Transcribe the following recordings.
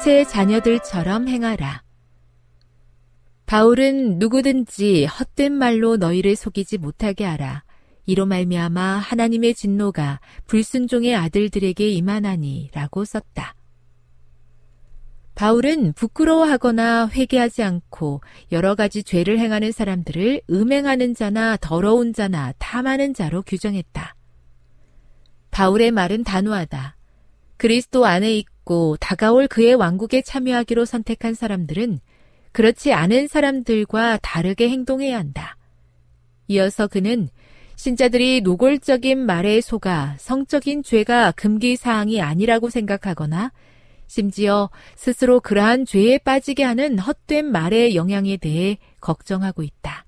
빛의 자녀들처럼 행하라. 바울은 누구든지 헛된 말로 너희를 속이지 못하게 하라. 이로 말미암아 하나님의 진노가 불순종의 아들들에게 임하나니 라고 썼다. 바울은 부끄러워하거나 회개하지 않고 여러 가지 죄를 행하는 사람들을 음행하는 자나 더러운 자나 탐하는 자로 규정했다. 바울의 말은 단호하다. 그리스도 안에 있고 다가올 그의 왕국에 참여하기로 선택한 사람들은 그렇지 않은 사람들과 다르게 행동해야 한다. 이어서 그는 신자들이 노골적인 말에 속아 성적인 죄가 금기사항이 아니라고 생각하거나 심지어 스스로 그러한 죄에 빠지게 하는 헛된 말의 영향에 대해 걱정하고 있다.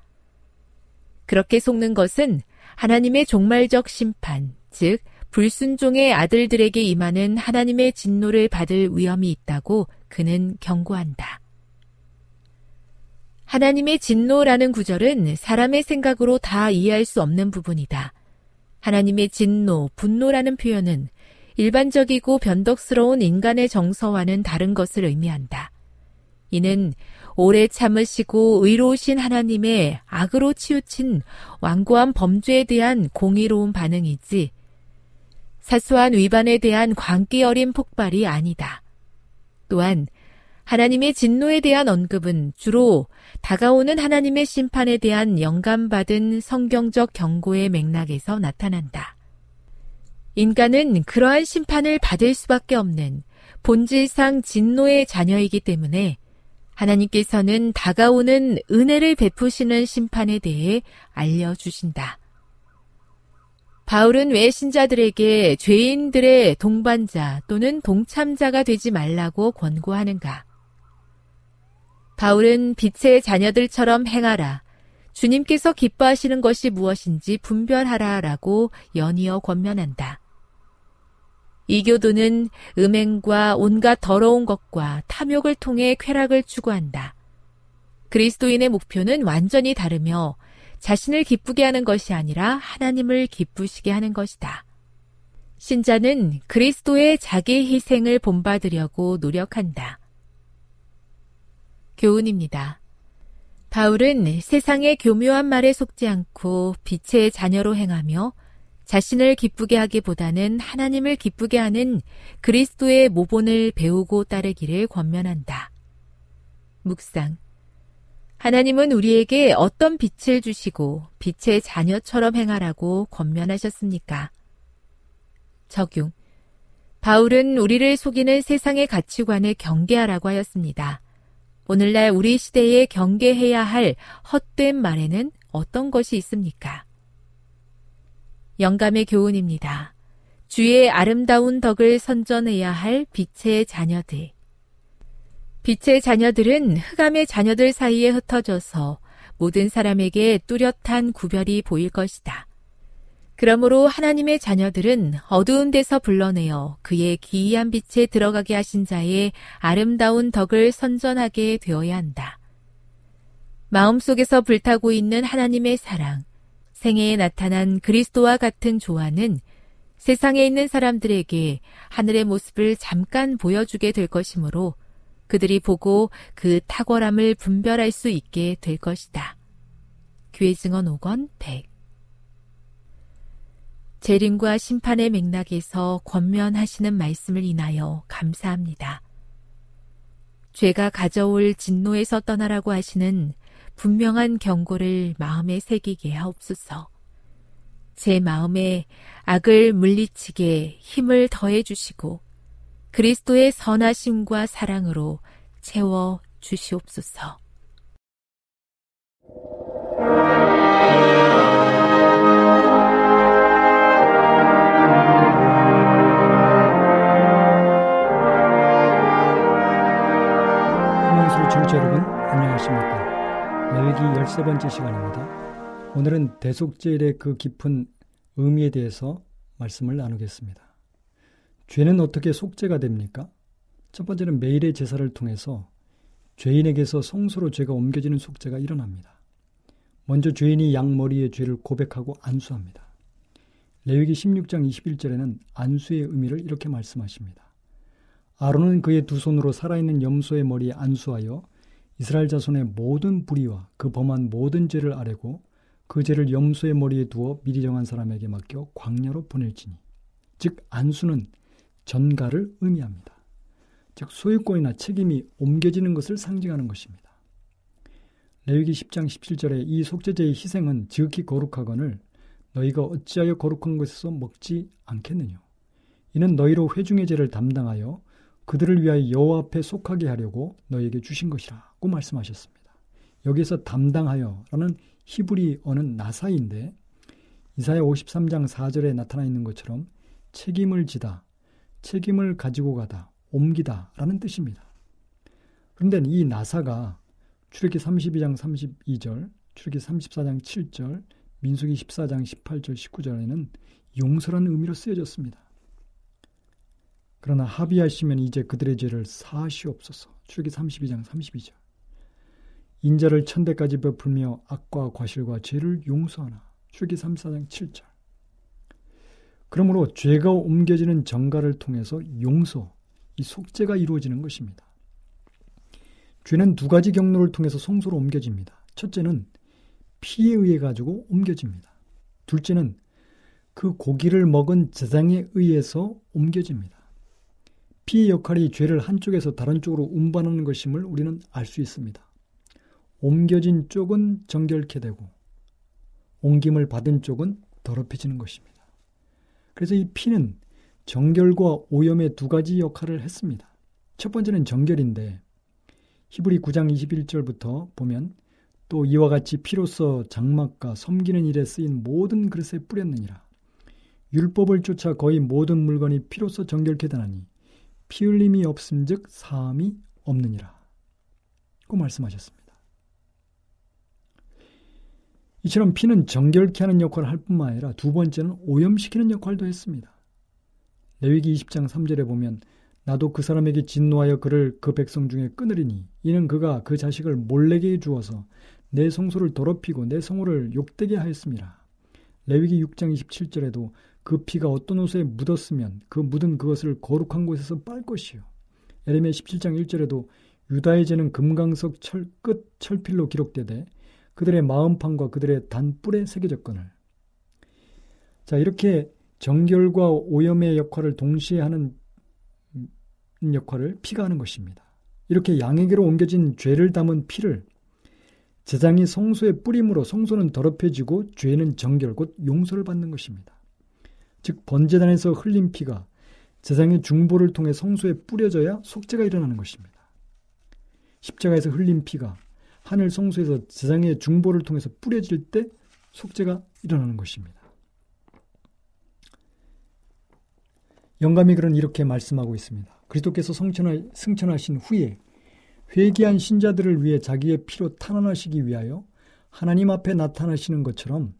그렇게 속는 것은 하나님의 종말적 심판, 즉 불순종의 아들들에게 임하는 하나님의 진노를 받을 위험이 있다고 그는 경고한다. 하나님의 진노라는 구절은 사람의 생각으로 다 이해할 수 없는 부분이다. 하나님의 진노, 분노라는 표현은 일반적이고 변덕스러운 인간의 정서와는 다른 것을 의미한다. 이는 오래 참으시고 의로우신 하나님의 악으로 치우친 완고한 범죄에 대한 공의로운 반응이지 사소한 위반에 대한 광기 어린 폭발이 아니다. 또한 하나님의 진노에 대한 언급은 주로 다가오는 하나님의 심판에 대한 영감받은 성경적 경고의 맥락에서 나타난다. 인간은 그러한 심판을 받을 수밖에 없는 본질상 진노의 자녀이기 때문에 하나님께서는 다가오는 은혜를 베푸시는 심판에 대해 알려주신다. 바울은 왜 신자들에게 죄인들의 동반자 또는 동참자가 되지 말라고 권고하는가? 바울은 빛의 자녀들처럼 행하라, 주님께서 기뻐하시는 것이 무엇인지 분별하라 라고 연이어 권면한다. 이교도는 음행과 온갖 더러운 것과 탐욕을 통해 쾌락을 추구한다. 그리스도인의 목표는 완전히 다르며 자신을 기쁘게 하는 것이 아니라 하나님을 기쁘시게 하는 것이다. 신자는 그리스도의 자기 희생을 본받으려고 노력한다. 교훈입니다. 바울은 세상의 교묘한 말에 속지 않고 빛의 자녀로 행하며 자신을 기쁘게 하기보다는 하나님을 기쁘게 하는 그리스도의 모본을 배우고 따르기를 권면한다. 묵상. 하나님은 우리에게 어떤 빛을 주시고 빛의 자녀처럼 행하라고 권면하셨습니까? 적용. 바울은 우리를 속이는 세상의 가치관에 경계하라고 하였습니다. 오늘날 우리 시대에 경계해야 할 헛된 말에는 어떤 것이 있습니까? 영감의 교훈입니다. 주의 아름다운 덕을 선전해야 할 빛의 자녀들. 빛의 자녀들은 흑암의 자녀들 사이에 흩어져서 모든 사람에게 뚜렷한 구별이 보일 것이다. 그러므로 하나님의 자녀들은 어두운 데서 불러내어 그의 기이한 빛에 들어가게 하신 자의 아름다운 덕을 선전하게 되어야 한다. 마음속에서 불타고 있는 하나님의 사랑, 생애에 나타난 그리스도와 같은 조화는 세상에 있는 사람들에게 하늘의 모습을 잠깐 보여주게 될 것이므로 그들이 보고 그 탁월함을 분별할 수 있게 될 것이다. 교회 증언 5권 100. 재림과 심판의 맥락에서 권면하시는 말씀을 인하여 감사합니다. 죄가 가져올 진노에서 떠나라고 하시는 분명한 경고를 마음에 새기게 하옵소서. 제 마음에 악을 물리치게 힘을 더해 주시고 그리스도의 선하심과 사랑으로 채워 주시옵소서. 평양수 청취자 여러분, 안녕하십니까? 레위기 13번째 시간입니다. 오늘은 대속죄의 그 깊은 의미에 대해서 말씀을 나누겠습니다. 죄는 어떻게 속죄가 됩니까? 첫 번째는 매일의 제사를 통해서 죄인에게서 성소로 죄가 옮겨지는 속죄가 일어납니다. 먼저 죄인이 양머리에 죄를 고백하고 안수합니다. 레위기 16장 21절에는 안수의 의미를 이렇게 말씀하십니다. 아론은 그의 두 손으로 살아있는 염소의 머리에 안수하여 이스라엘 자손의 모든 불의와 그 범한 모든 죄를 아뢰고 그 죄를 염소의 머리에 두어 미리 정한 사람에게 맡겨 광야로 보낼지니, 즉 안수는 전가를 의미합니다. 즉 소유권이나 책임이 옮겨지는 것을 상징하는 것입니다. 레위기 10장 17절에 이 속죄제의 희생은 지극히 거룩하거늘 너희가 어찌하여 거룩한 것에서 먹지 않겠느냐. 이는 너희로 회중의 죄를 담당하여 그들을 위하여 여호와 앞에 속하게 하려고 너희에게 주신 것이라고 말씀하셨습니다. 여기에서 담당하여라는 히브리어는 나사인데 이사야 53장 4절에 나타나 있는 것처럼 책임을 지다, 책임을 가지고 가다, 옮기다 라는 뜻입니다. 그런데 이 나사가 출애기 32장 32절, 출애기 34장 7절, 민수기 14장 18절, 19절에는 용서라는 의미로 쓰여졌습니다. 그러나 합의하시면 이제 그들의 죄를 사하시옵소서, 출애기 32장 32절. 인자를 천대까지 베풀며 악과 과실과 죄를 용서하나, 출애기 34장 7절. 그러므로 죄가 옮겨지는 정가를 통해서 용서, 이 속죄가 이루어지는 것입니다. 죄는 두 가지 경로를 통해서 성소로 옮겨집니다. 첫째는 피에 의해 가지고 옮겨집니다. 둘째는 그 고기를 먹은 재상에 의해서 옮겨집니다. 피의 역할이 죄를 한쪽에서 다른 쪽으로 운반하는 것임을 우리는 알 수 있습니다. 옮겨진 쪽은 정결케 되고 옮김을 받은 쪽은 더럽혀지는 것입니다. 그래서 이 피는 정결과 오염의 두 가지 역할을 했습니다. 첫 번째는 정결인데 히브리 9장 21절부터 보면 또 이와 같이 피로써 장막과 섬기는 일에 쓰인 모든 그릇에 뿌렸느니라. 율법을 쫓아 거의 모든 물건이 피로써 정결케 되나니 피 흘림이 없음즉 사함이 없느니라. 고 말씀하셨습니다. 이처럼 피는 정결케 하는 역할을 할 뿐만 아니라 두 번째는 오염시키는 역할도 했습니다. 레위기 20장 3절에 보면 나도 그 사람에게 진노하여 그를 그 백성 중에 끊으리니 이는 그가 그 자식을 몰래게 주어서 내 성소를 더럽히고 내 성호를 욕되게 하였습니다. 레위기 6장 27절에도 그 피가 어떤 옷에 묻었으면 그 묻은 그것을 거룩한 곳에서 빨 것이요. 에레미야 17장 1절에도 유다의 죄는 금강석 철끝 철필로 기록되되 그들의 마음판과 그들의 단뿔에 새겨졌거늘. 자, 이렇게 정결과 오염의 역할을 동시에 하는 역할을 피가 하는 것입니다. 이렇게 양에게로 옮겨진 죄를 담은 피를 제장이 성소에 뿌림으로 성소는 더럽혀지고 죄는 정결 곧 용서를 받는 것입니다. 즉 번제단에서 흘린 피가 제장의 중보를 통해 성소에 뿌려져야 속죄가 일어나는 것입니다. 십자가에서 흘린 피가 하늘 성소에서 제장의 중보를 통해서 뿌려질 때 속죄가 일어나는 것입니다. 영감이 글은 이렇게 말씀하고 있습니다. 그리스도께서 승천하신 후에 회개한 신자들을 위해 자기의 피로 탄원하시기 위하여 하나님 앞에 나타나시는 것처럼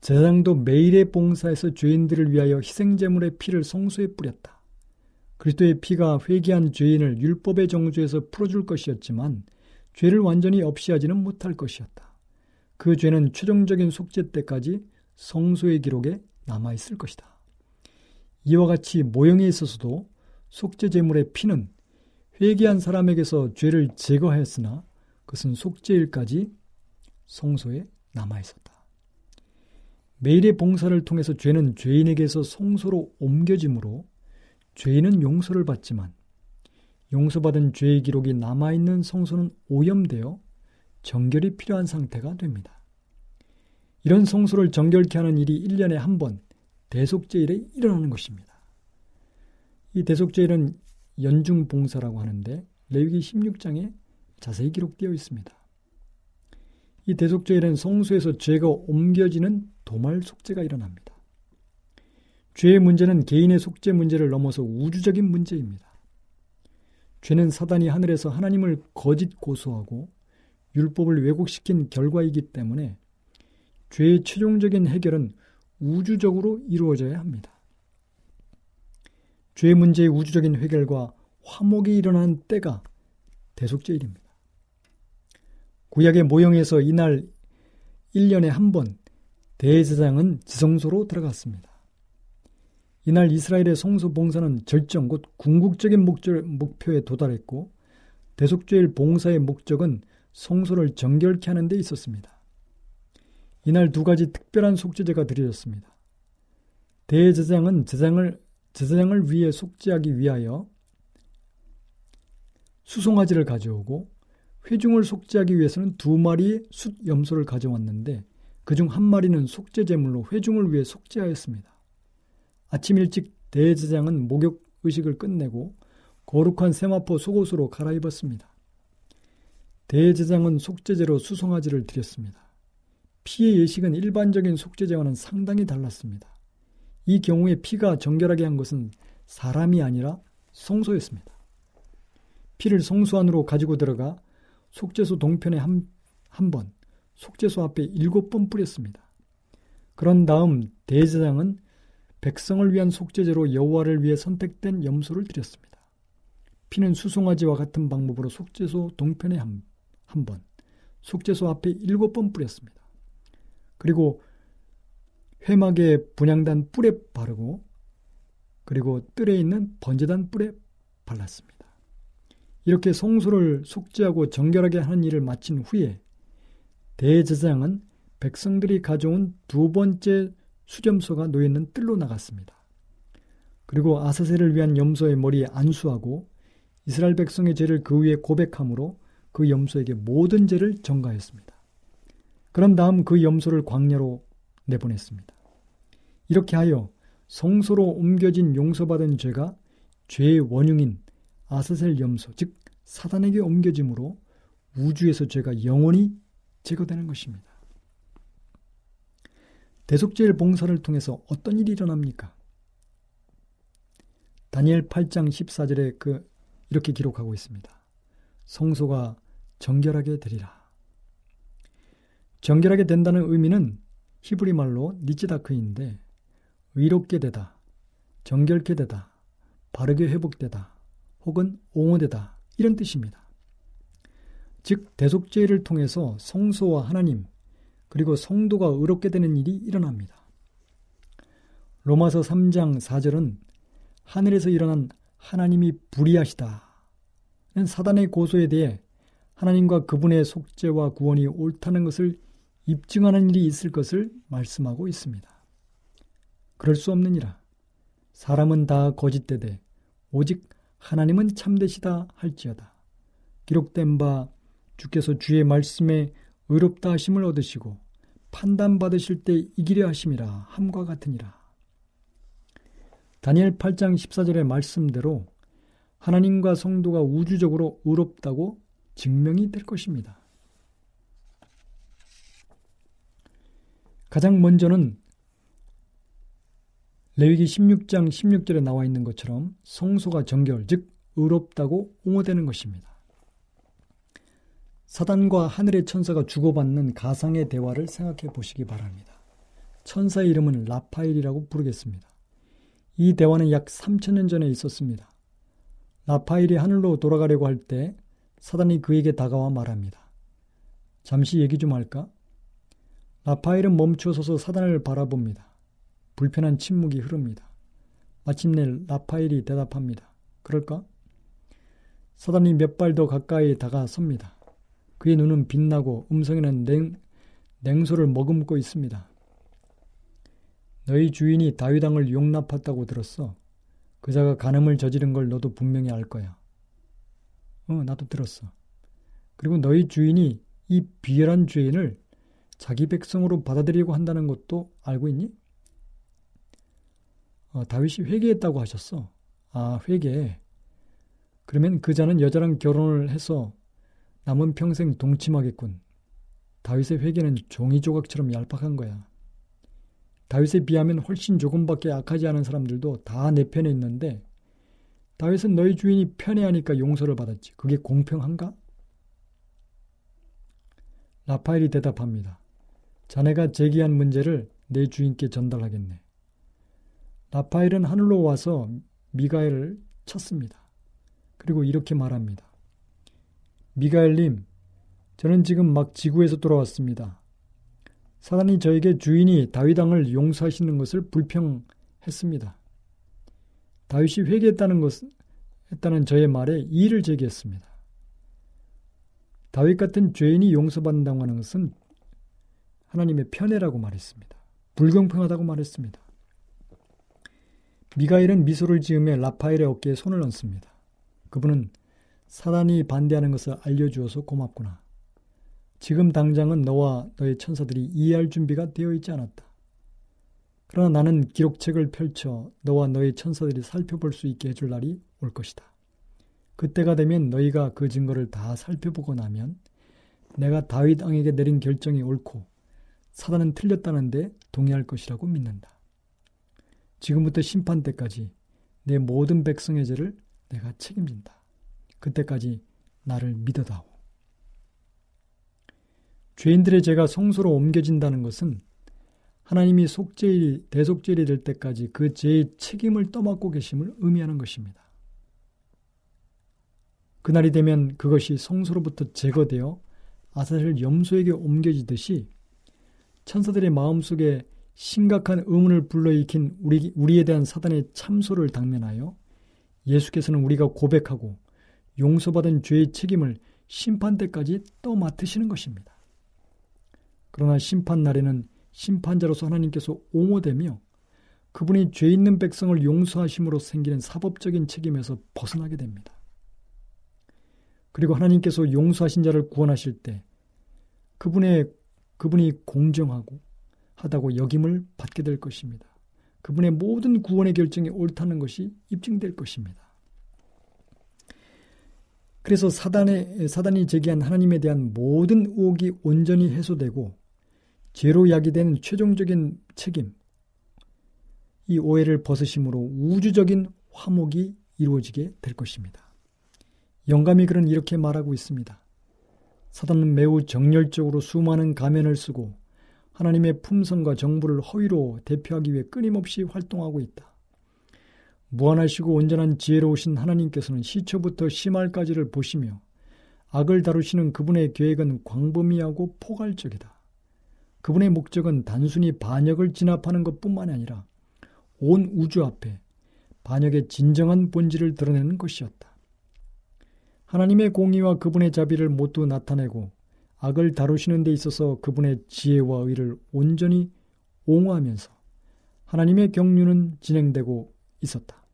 제사장도 매일의 봉사에서 죄인들을 위하여 희생제물의 피를 성소에 뿌렸다. 그리스도의 피가 회개한 죄인을 율법의 정죄에서 풀어줄 것이었지만 죄를 완전히 없이하지는 못할 것이었다. 그 죄는 최종적인 속죄 때까지 성소의 기록에 남아있을 것이다. 이와 같이 모형에 있어서도 속죄제물의 피는 회개한 사람에게서 죄를 제거하였으나 그것은 속죄일까지 성소에 남아있었다. 매일의 봉사를 통해서 죄는 죄인에게서 성소로 옮겨지므로 죄인은 용서를 받지만 용서받은 죄의 기록이 남아있는 성소는 오염되어 정결이 필요한 상태가 됩니다. 이런 성소를 정결케 하는 일이 1년에 한 번 대속죄일에 일어나는 것입니다. 이 대속죄일은 연중봉사라고 하는데 레위기 16장에 자세히 기록되어 있습니다. 이 대속죄일은 성소에서 죄가 옮겨지는 도말 속죄가 일어납니다. 죄의 문제는 개인의 속죄 문제를 넘어서 우주적인 문제입니다. 죄는 사단이 하늘에서 하나님을 거짓 고소하고 율법을 왜곡시킨 결과이기 때문에 죄의 최종적인 해결은 우주적으로 이루어져야 합니다. 죄 문제의 우주적인 해결과 화목이 일어나는 때가 대속죄일입니다. 구약의 모형에서 이날 1년에 한 번 대제사장은 지성소로 들어갔습니다. 이날 이스라엘의 성소 봉사는 절정 곧 궁극적인 목표에 도달했고 대속죄일 봉사의 목적은 성소를 정결케 하는 데 있었습니다. 이날 두 가지 특별한 속죄제가 드려졌습니다. 대제사장은 제사장을 위해 속죄하기 위하여 수송아지를 가져오고 회중을 속죄하기 위해서는 두 마리의 숫염소를 가져왔는데 그중 한 마리는 속죄제물로 회중을 위해 속죄하였습니다. 아침 일찍 대제사장은 목욕 의식을 끝내고 거룩한 세마포 속옷으로 갈아입었습니다. 대제사장은 속죄제로 수송아지를 드렸습니다. 피의 예식은 일반적인 속죄제와는 상당히 달랐습니다. 이 경우에 피가 정결하게 한 것은 사람이 아니라 성소였습니다. 피를 성소 안으로 가지고 들어가 속죄소 동편에 한 번, 속죄소 앞에 7번 뿌렸습니다. 그런 다음 대제사장은 백성을 위한 속죄제로 여호와를 위해 선택된 염소를 드렸습니다. 피는 수송아지와 같은 방법으로 속죄소 동편에 한 번, 속죄소 앞에 7번 뿌렸습니다. 그리고 회막의 분향단 뿔에 바르고 그리고 뜰에 있는 번제단 뿔에 발랐습니다. 이렇게 성소를 속죄하고 정결하게 하는 일을 마친 후에 대제사장은 백성들이 가져온 두 번째 수염소가 놓여있는 뜰로 나갔습니다. 그리고 아사셀을 위한 염소의 머리에 안수하고 이스라엘 백성의 죄를 그 위에 고백함으로 그 염소에게 모든 죄를 전가했습니다. 그런 다음 그 염소를 광야로 내보냈습니다. 이렇게 하여 성소로 옮겨진 용서받은 죄가 죄의 원흉인 아사셀 염소, 즉 사단에게 옮겨짐으로 우주에서 죄가 영원히 제거되는 것입니다. 대속죄일 봉사를 통해서 어떤 일이 일어납니까? 다니엘 8장 14절에 이렇게 기록하고 있습니다. 성소가 정결하게 되리라. 정결하게 된다는 의미는 히브리 말로 니치다크인데 의롭게 되다, 정결케 되다, 바르게 회복되다, 혹은 옹호되다 이런 뜻입니다. 즉 대속죄를 통해서 성소와 하나님 그리고 성도가 의롭게 되는 일이 일어납니다. 로마서 3장 4절은 하늘에서 일어난 하나님이 불의하시다는 사단의 고소에 대해 하나님과 그분의 속죄와 구원이 옳다는 것을 입증하는 일이 있을 것을 말씀하고 있습니다. 그럴 수 없느니라. 사람은 다 거짓되되 오직 하나님은 참되시다 할지어다. 기록된 바 주께서 주의 말씀에 의롭다 하심을 얻으시고 판단받으실 때 이기려 하심이라 함과 같으니라. 다니엘 8장 14절의 말씀대로 하나님과 성도가 우주적으로 의롭다고 증명이 될 것입니다. 가장 먼저는 레위기 16장 16절에 나와 있는 것처럼 성소가 정결, 즉 의롭다고 옹호되는 것입니다. 사단과 하늘의 천사가 주고받는 가상의 대화를 생각해 보시기 바랍니다. 천사의 이름은 라파엘이라고 부르겠습니다. 이 대화는 약 3000년 전에 있었습니다. 라파엘이 하늘로 돌아가려고 할 때 사단이 그에게 다가와 말합니다. 잠시 얘기 좀 할까? 라파엘은 멈춰서서 사단을 바라봅니다. 불편한 침묵이 흐릅니다. 마침내 라파엘이 대답합니다. 그럴까? 사단이 몇 발 더 가까이 다가섭니다. 그의 눈은 빛나고 음성에는 냉소를 머금고 있습니다. 너희 주인이 다윗왕을 용납했다고 들었어. 그자가 간음을 저지른 걸 너도 분명히 알 거야. 나도 들었어. 그리고 너희 주인이 이 비열한 죄인을 자기 백성으로 받아들이려고 한다는 것도 알고 있니? 다윗이 회개했다고 하셨어. 아, 회개. 그러면 그자는 여자랑 결혼을 해서 남은 평생 동침하겠군. 다윗의 회개는 종이 조각처럼 얄팍한 거야. 다윗에 비하면 훨씬 조금밖에 악하지 않은 사람들도 다 내 편에 있는데 다윗은 너희 주인이 편애하니까 용서를 받았지. 그게 공평한가? 라파엘이 대답합니다. 자네가 제기한 문제를 내 주인께 전달하겠네. 라파엘은 하늘로 와서 미가엘을 쳤습니다. 그리고 이렇게 말합니다. 미가엘님, 저는 지금 막 지구에서 돌아왔습니다. 사단이 저에게 주인이 다윗왕을 용서하시는 것을 불평했습니다. 다윗이 회개했다는 저의 말에 이의를 제기했습니다. 다윗 같은 죄인이 용서받는다고 하는 것은 하나님의 편애라고 말했습니다. 불공평하다고 말했습니다. 미가엘은 미소를 지으며 라파엘의 어깨에 손을 얹습니다. 그분은 사단이 반대하는 것을 알려주어서 고맙구나. 지금 당장은 너와 너의 천사들이 이해할 준비가 되어 있지 않았다. 그러나 나는 기록책을 펼쳐 너와 너의 천사들이 살펴볼 수 있게 해줄 날이 올 것이다. 그때가 되면 너희가 그 증거를 다 살펴보고 나면 내가 다윗 왕에게 내린 결정이 옳고 사단은 틀렸다는데 동의할 것이라고 믿는다. 지금부터 심판 때까지 내 모든 백성의 죄를 내가 책임진다. 그때까지 나를 믿어다오. 죄인들의 죄가 성소로 옮겨진다는 것은 하나님이 대속죄일이 될 때까지 그 죄의 책임을 떠맡고 계심을 의미하는 것입니다. 그날이 되면 그것이 성소로부터 제거되어 아사셀 염소에게 옮겨지듯이 천사들의 마음속에 심각한 의문을 불러일으킨 우리에 대한 사단의 참소를 당면하여 예수께서는 우리가 고백하고 용서받은 죄의 책임을 심판 때까지 떠맡으시는 것입니다. 그러나 심판 날에는 심판자로서 하나님께서 옹호되며 그분이 죄 있는 백성을 용서하심으로 생기는 사법적인 책임에서 벗어나게 됩니다. 그리고 하나님께서 용서하신 자를 구원하실 때 그분이 공정하고 하다고 여김을 받게 될 것입니다. 그분의 모든 구원의 결정이 옳다는 것이 입증될 것입니다. 그래서 사단이 제기한 하나님에 대한 모든 의혹이 온전히 해소되고 죄로 야기된 최종적인 책임, 이 오해를 벗으심으로 우주적인 화목이 이루어지게 될 것입니다. 영감이 글은 이렇게 말하고 있습니다. 사단은 매우 정열적으로 수많은 가면을 쓰고 하나님의 품성과 정부를 허위로 대표하기 위해 끊임없이 활동하고 있다. 무한하시고 온전한 지혜로우신 하나님께서는 시초부터 심할까지를 보시며 악을 다루시는 그분의 계획은 광범위하고 포괄적이다. 그분의 목적은 단순히 반역을 진압하는 것뿐만 아니라 온 우주 앞에 반역의 진정한 본질을 드러내는 것이었다. 하나님의 공의와 그분의 자비를 모두 나타내고 악을 다루시는 데 있어서 그분의 지혜와 의를 온전히 옹호하면서 하나님의 경륜은 진행되고 있었다.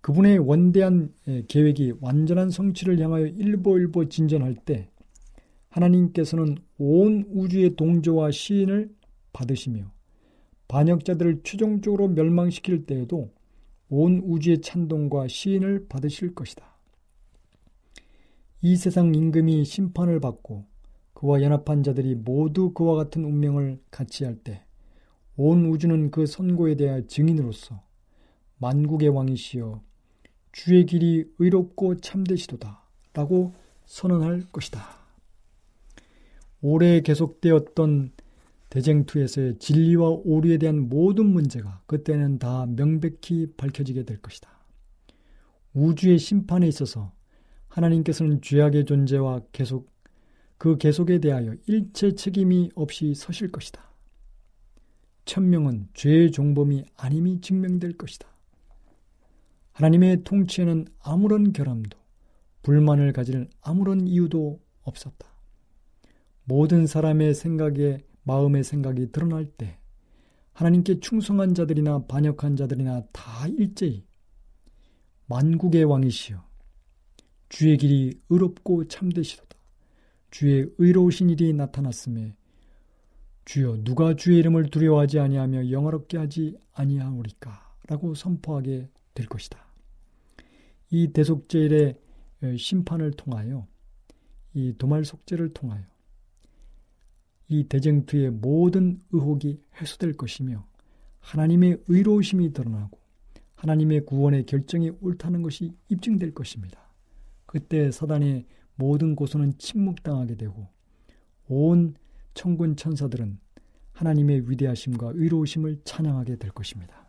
그분의 원대한 계획이 완전한 성취를 향하여 일보일보 진전할 때 하나님께서는 온 우주의 동조와 시인을 받으시며 반역자들을 최종적으로 멸망시킬 때에도 온 우주의 찬동과 시인을 받으실 것이다. 이 세상 임금이 심판을 받고 그와 연합한 자들이 모두 그와 같은 운명을 같이 할 때 온 우주는 그 선고에 대한 증인으로서 만국의 왕이시여 주의 길이 의롭고 참되시도다 라고 선언할 것이다. 오래 계속되었던 대쟁투에서의 진리와 오류에 대한 모든 문제가 그때는 다 명백히 밝혀지게 될 것이다. 우주의 심판에 있어서 하나님께서는 죄악의 존재와 그 계속에 대하여 일체 책임이 없이 서실 것이다. 천명은 죄의 종범이 아님이 증명될 것이다. 하나님의 통치에는 아무런 결함도 불만을 가질 아무런 이유도 없었다. 모든 사람의 마음의 생각이 드러날 때 하나님께 충성한 자들이나 반역한 자들이나 다 일제히 만국의 왕이시여 주의 길이 의롭고 참되시도다. 주의 의로우신 일이 나타났음에 주여 누가 주의 이름을 두려워하지 아니하며 영화롭게 하지 아니하오리까 라고 선포하게 될 것이다. 이 대속죄일의 심판을 통하여 이 도말속죄를 통하여 이 대쟁투의 모든 의혹이 해소될 것이며 하나님의 의로우심이 드러나고 하나님의 구원의 결정이 옳다는 것이 입증될 것입니다. 그때 사단의 모든 고소는 침묵당하게 되고 온 천군 천사들은 하나님의 위대하심과 의로우심을 찬양하게 될 것입니다.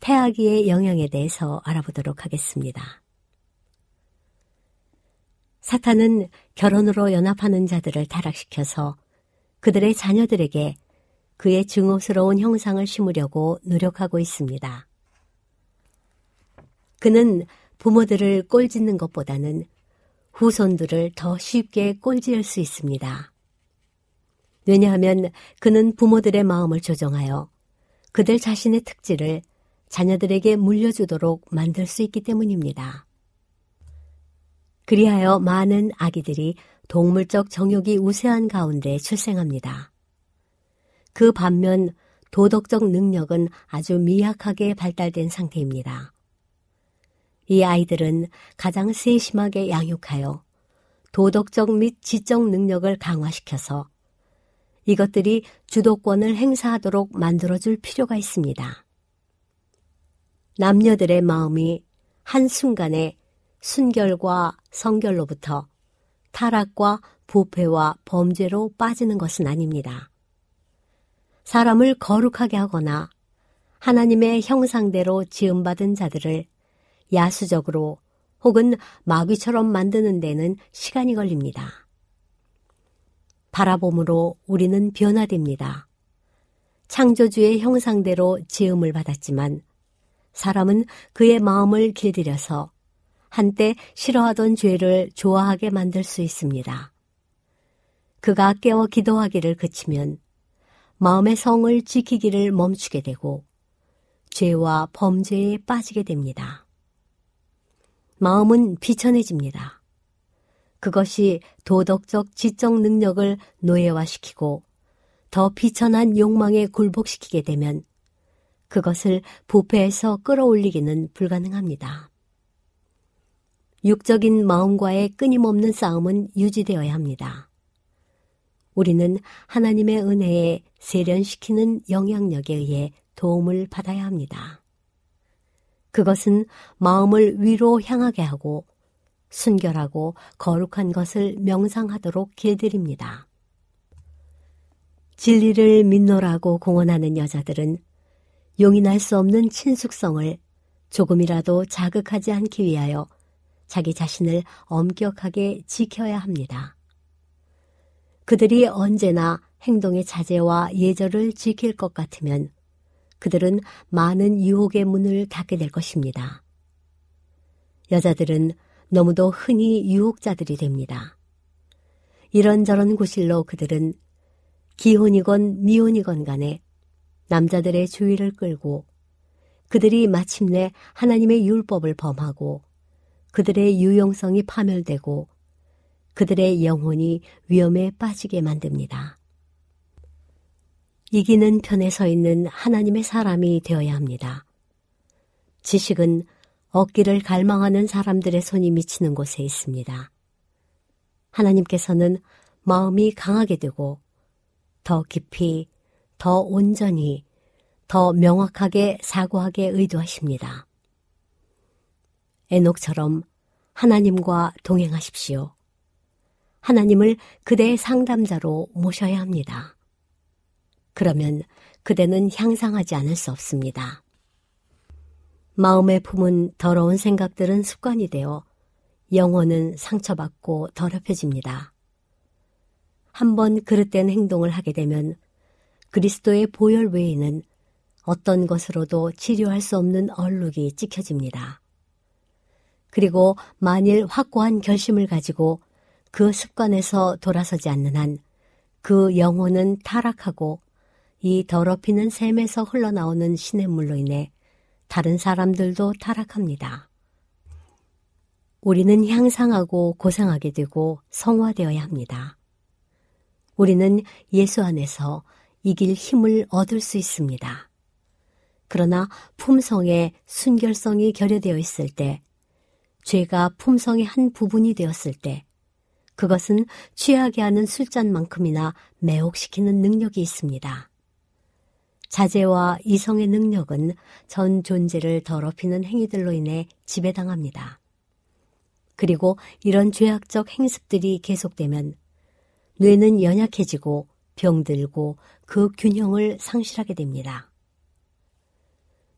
태아기의 영향에 대해서 알아보도록 하겠습니다. 사탄은 결혼으로 연합하는 자들을 타락시켜서 그들의 자녀들에게 그의 증오스러운 형상을 심으려고 노력하고 있습니다. 그는 부모들을 꼴짓는 것보다는 후손들을 더 쉽게 꼴지을 수 있습니다. 왜냐하면 그는 부모들의 마음을 조정하여 그들 자신의 특질을 자녀들에게 물려주도록 만들 수 있기 때문입니다. 그리하여 많은 아기들이 동물적 정욕이 우세한 가운데 출생합니다. 그 반면 도덕적 능력은 아주 미약하게 발달된 상태입니다. 이 아이들은 가장 세심하게 양육하여 도덕적 및 지적 능력을 강화시켜서 이것들이 주도권을 행사하도록 만들어줄 필요가 있습니다. 남녀들의 마음이 한순간에 순결과 성결로부터 타락과 부패와 범죄로 빠지는 것은 아닙니다. 사람을 거룩하게 하거나 하나님의 형상대로 지음받은 자들을 야수적으로 혹은 마귀처럼 만드는 데는 시간이 걸립니다. 바라봄으로 우리는 변화됩니다. 창조주의 형상대로 지음을 받았지만 사람은 그의 마음을 길들여서 한때 싫어하던 죄를 좋아하게 만들 수 있습니다. 그가 깨어 기도하기를 그치면 마음의 성을 지키기를 멈추게 되고 죄와 범죄에 빠지게 됩니다. 마음은 비천해집니다. 그것이 도덕적 지적 능력을 노예화시키고 더 비천한 욕망에 굴복시키게 되면 그것을 부패에서 끌어올리기는 불가능합니다. 육적인 마음과의 끊임없는 싸움은 유지되어야 합니다. 우리는 하나님의 은혜에 세련시키는 영향력에 의해 도움을 받아야 합니다. 그것은 마음을 위로 향하게 하고 순결하고 거룩한 것을 명상하도록 길들입니다. 진리를 믿노라고 공언하는 여자들은 용인할 수 없는 친숙성을 조금이라도 자극하지 않기 위하여 자기 자신을 엄격하게 지켜야 합니다. 그들이 언제나 행동의 자제와 예절을 지킬 것 같으면 그들은 많은 유혹의 문을 닫게 될 것입니다. 여자들은 너무도 흔히 유혹자들이 됩니다. 이런저런 구실로 그들은 기혼이건 미혼이건 간에 남자들의 주의를 끌고 그들이 마침내 하나님의 율법을 범하고 그들의 유용성이 파멸되고 그들의 영혼이 위험에 빠지게 만듭니다. 이기는 편에 서 있는 하나님의 사람이 되어야 합니다. 지식은 얻기를 갈망하는 사람들의 손이 미치는 곳에 있습니다. 하나님께서는 마음이 강하게 되고 더 깊이, 더 온전히, 더 명확하게 사고하게 의도하십니다. 에녹처럼 하나님과 동행하십시오. 하나님을 그대의 상담자로 모셔야 합니다. 그러면 그대는 향상하지 않을 수 없습니다. 마음에 품은 더러운 생각들은 습관이 되어 영혼은 상처받고 더럽혀집니다. 한번 그릇된 행동을 하게 되면 그리스도의 보혈 외에는 어떤 것으로도 치료할 수 없는 얼룩이 찍혀집니다. 그리고 만일 확고한 결심을 가지고 그 습관에서 돌아서지 않는 한 그 영혼은 타락하고 이 더럽히는 샘에서 흘러나오는 시냇물로 인해 다른 사람들도 타락합니다. 우리는 향상하고 고상하게 되고 성화되어야 합니다. 우리는 예수 안에서 이길 힘을 얻을 수 있습니다. 그러나 품성에 순결성이 결여되어 있을 때, 죄가 품성의 한 부분이 되었을 때 그것은 취하게 하는 술잔만큼이나 매혹시키는 능력이 있습니다. 자제와 이성의 능력은 전 존재를 더럽히는 행위들로 인해 지배당합니다. 그리고 이런 죄악적 행습들이 계속되면 뇌는 연약해지고 병들고 그 균형을 상실하게 됩니다.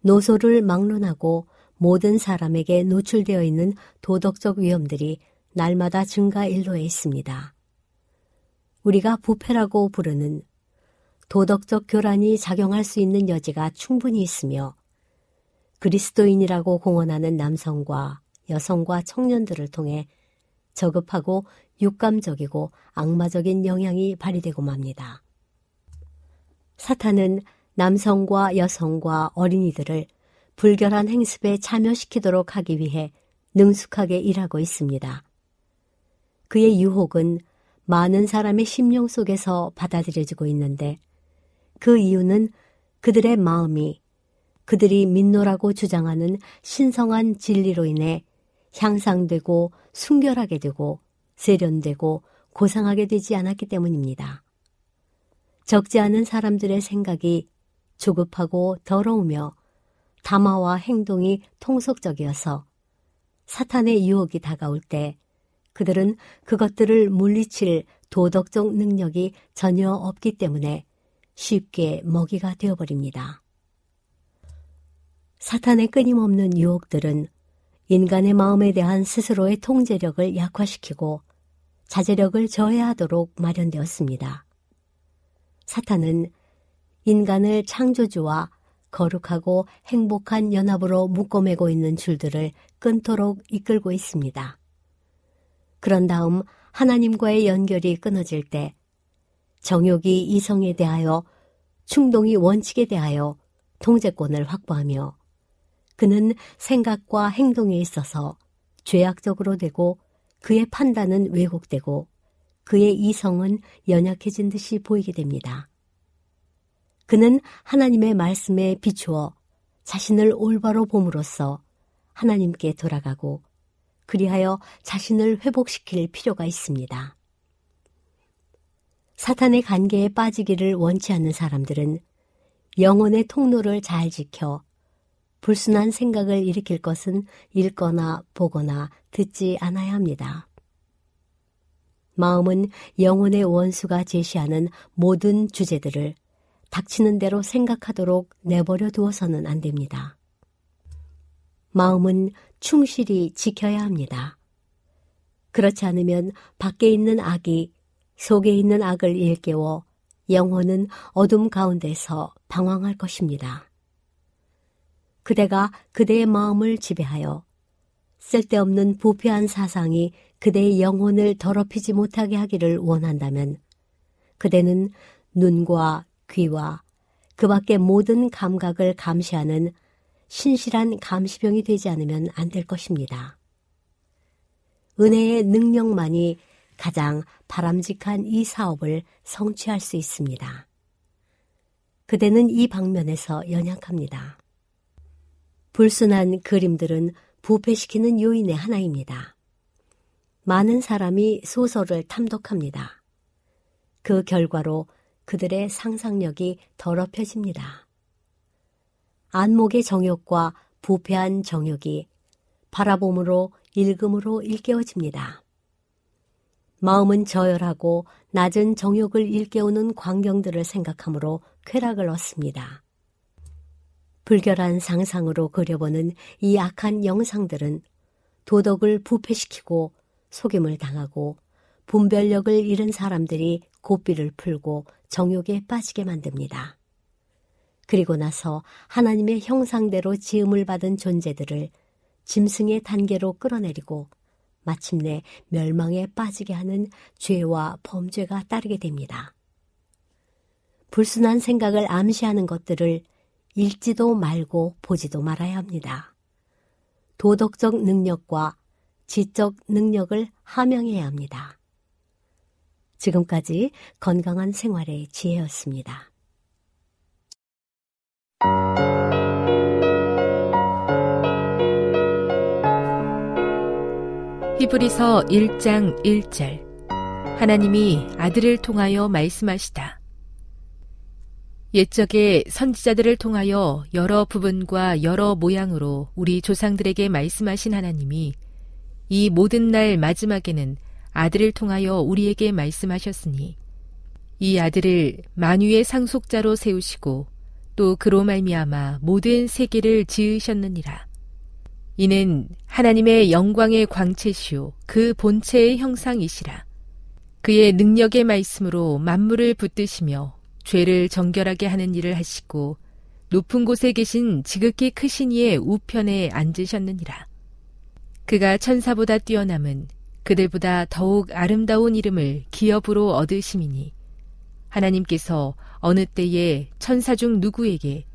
노소를 막론하고 모든 사람에게 노출되어 있는 도덕적 위험들이 날마다 증가 일로에 있습니다. 우리가 부패라고 부르는 도덕적 교란이 작용할 수 있는 여지가 충분히 있으며 그리스도인이라고 공언하는 남성과 여성과 청년들을 통해 저급하고 육감적이고 악마적인 영향이 발휘되고 맙니다. 사탄은 남성과 여성과 어린이들을 불결한 행습에 참여시키도록 하기 위해 능숙하게 일하고 있습니다. 그의 유혹은 많은 사람의 심령 속에서 받아들여지고 있는데 그 이유는 그들의 마음이 그들이 믿노라고 주장하는 신성한 진리로 인해 향상되고 순결하게 되고 세련되고 고상하게 되지 않았기 때문입니다. 적지 않은 사람들의 생각이 조급하고 더러우며 담화와 행동이 통속적이어서 사탄의 유혹이 다가올 때 그들은 그것들을 물리칠 도덕적 능력이 전혀 없기 때문에 쉽게 먹이가 되어버립니다. 사탄의 끊임없는 유혹들은 인간의 마음에 대한 스스로의 통제력을 약화시키고 자제력을 저해하도록 마련되었습니다. 사탄은 인간을 창조주와 거룩하고 행복한 연합으로 묶어매고 있는 줄들을 끊도록 이끌고 있습니다. 그런 다음 하나님과의 연결이 끊어질 때 정욕이 이성에 대하여, 충동이 원칙에 대하여 통제권을 확보하며 그는 생각과 행동에 있어서 죄악적으로 되고 그의 판단은 왜곡되고 그의 이성은 연약해진 듯이 보이게 됩니다. 그는 하나님의 말씀에 비추어 자신을 올바로 봄으로써 하나님께 돌아가고 그리하여 자신을 회복시킬 필요가 있습니다. 사탄의 관계에 빠지기를 원치 않는 사람들은 영혼의 통로를 잘 지켜 불순한 생각을 일으킬 것은 읽거나 보거나 듣지 않아야 합니다. 마음은 영혼의 원수가 제시하는 모든 주제들을 닥치는 대로 생각하도록 내버려 두어서는 안 됩니다. 마음은 충실히 지켜야 합니다. 그렇지 않으면 밖에 있는 악이 속에 있는 악을 일깨워 영혼은 어둠 가운데서 방황할 것입니다. 그대가 그대의 마음을 지배하여 쓸데없는 부패한 사상이 그대의 영혼을 더럽히지 못하게 하기를 원한다면 그대는 눈과 귀와 그 밖의 모든 감각을 감시하는 신실한 감시병이 되지 않으면 안 될 것입니다. 은혜의 능력만이 가장 바람직한 이 사업을 성취할 수 있습니다. 그대는 이 방면에서 연약합니다. 불순한 그림들은 부패시키는 요인의 하나입니다. 많은 사람이 소설을 탐독합니다. 그 결과로 그들의 상상력이 더럽혀집니다. 안목의 정욕과 부패한 정욕이 바라봄으로 읽음으로 일깨워집니다. 마음은 저열하고 낮은 정욕을 일깨우는 광경들을 생각함으로 쾌락을 얻습니다. 불결한 상상으로 그려보는 이 악한 영상들은 도덕을 부패시키고 속임을 당하고 분별력을 잃은 사람들이 고삐를 풀고 정욕에 빠지게 만듭니다. 그리고 나서 하나님의 형상대로 지음을 받은 존재들을 짐승의 단계로 끌어내리고 마침내 멸망에 빠지게 하는 죄와 범죄가 따르게 됩니다. 불순한 생각을 암시하는 것들을 읽지도 말고 보지도 말아야 합니다. 도덕적 능력과 지적 능력을 함양해야 합니다. 지금까지 건강한 생활의 지혜였습니다. 히브리서 1장 1절 하나님이 아들을 통하여 말씀하시다. 옛적에 선지자들을 통하여 여러 부분과 여러 모양으로 우리 조상들에게 말씀하신 하나님이 이 모든 날 마지막에는 아들을 통하여 우리에게 말씀하셨으니 이 아들을 만유의 상속자로 세우시고 또 그로 말미암아 모든 세계를 지으셨느니라. 이는 하나님의 영광의 광채시오 그 본체의 형상이시라. 그의 능력의 말씀으로 만물을 붙드시며 죄를 정결하게 하는 일을 하시고 높은 곳에 계신 지극히 크신 이의 우편에 앉으셨느니라. 그가 천사보다 뛰어남은 그들보다 더욱 아름다운 이름을 기업으로 얻으심이니 하나님께서 어느 때에 천사 중 누구에게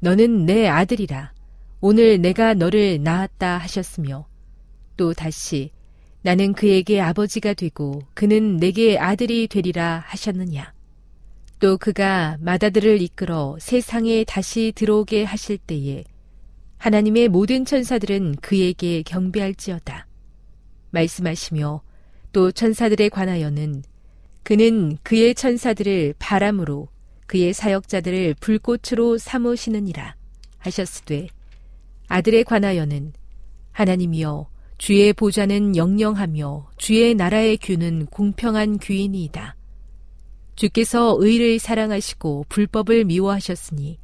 너는 내 아들이라 오늘 내가 너를 낳았다 하셨으며 또 다시 나는 그에게 아버지가 되고 그는 내게 아들이 되리라 하셨느냐. 또 그가 마다들을 이끌어 세상에 다시 들어오게 하실 때에 하나님의 모든 천사들은 그에게 경배할지어다 말씀하시며 또 천사들에 관하여는 그는 그의 천사들을 바람으로 그의 사역자들을 불꽃으로 삼으시느니라 하셨으되 아들에 관하여는 하나님이여 주의 보좌는 영영하며 주의 나라의 규는 공평한 규이니이다. 주께서 의를 사랑하시고 불법을 미워하셨으니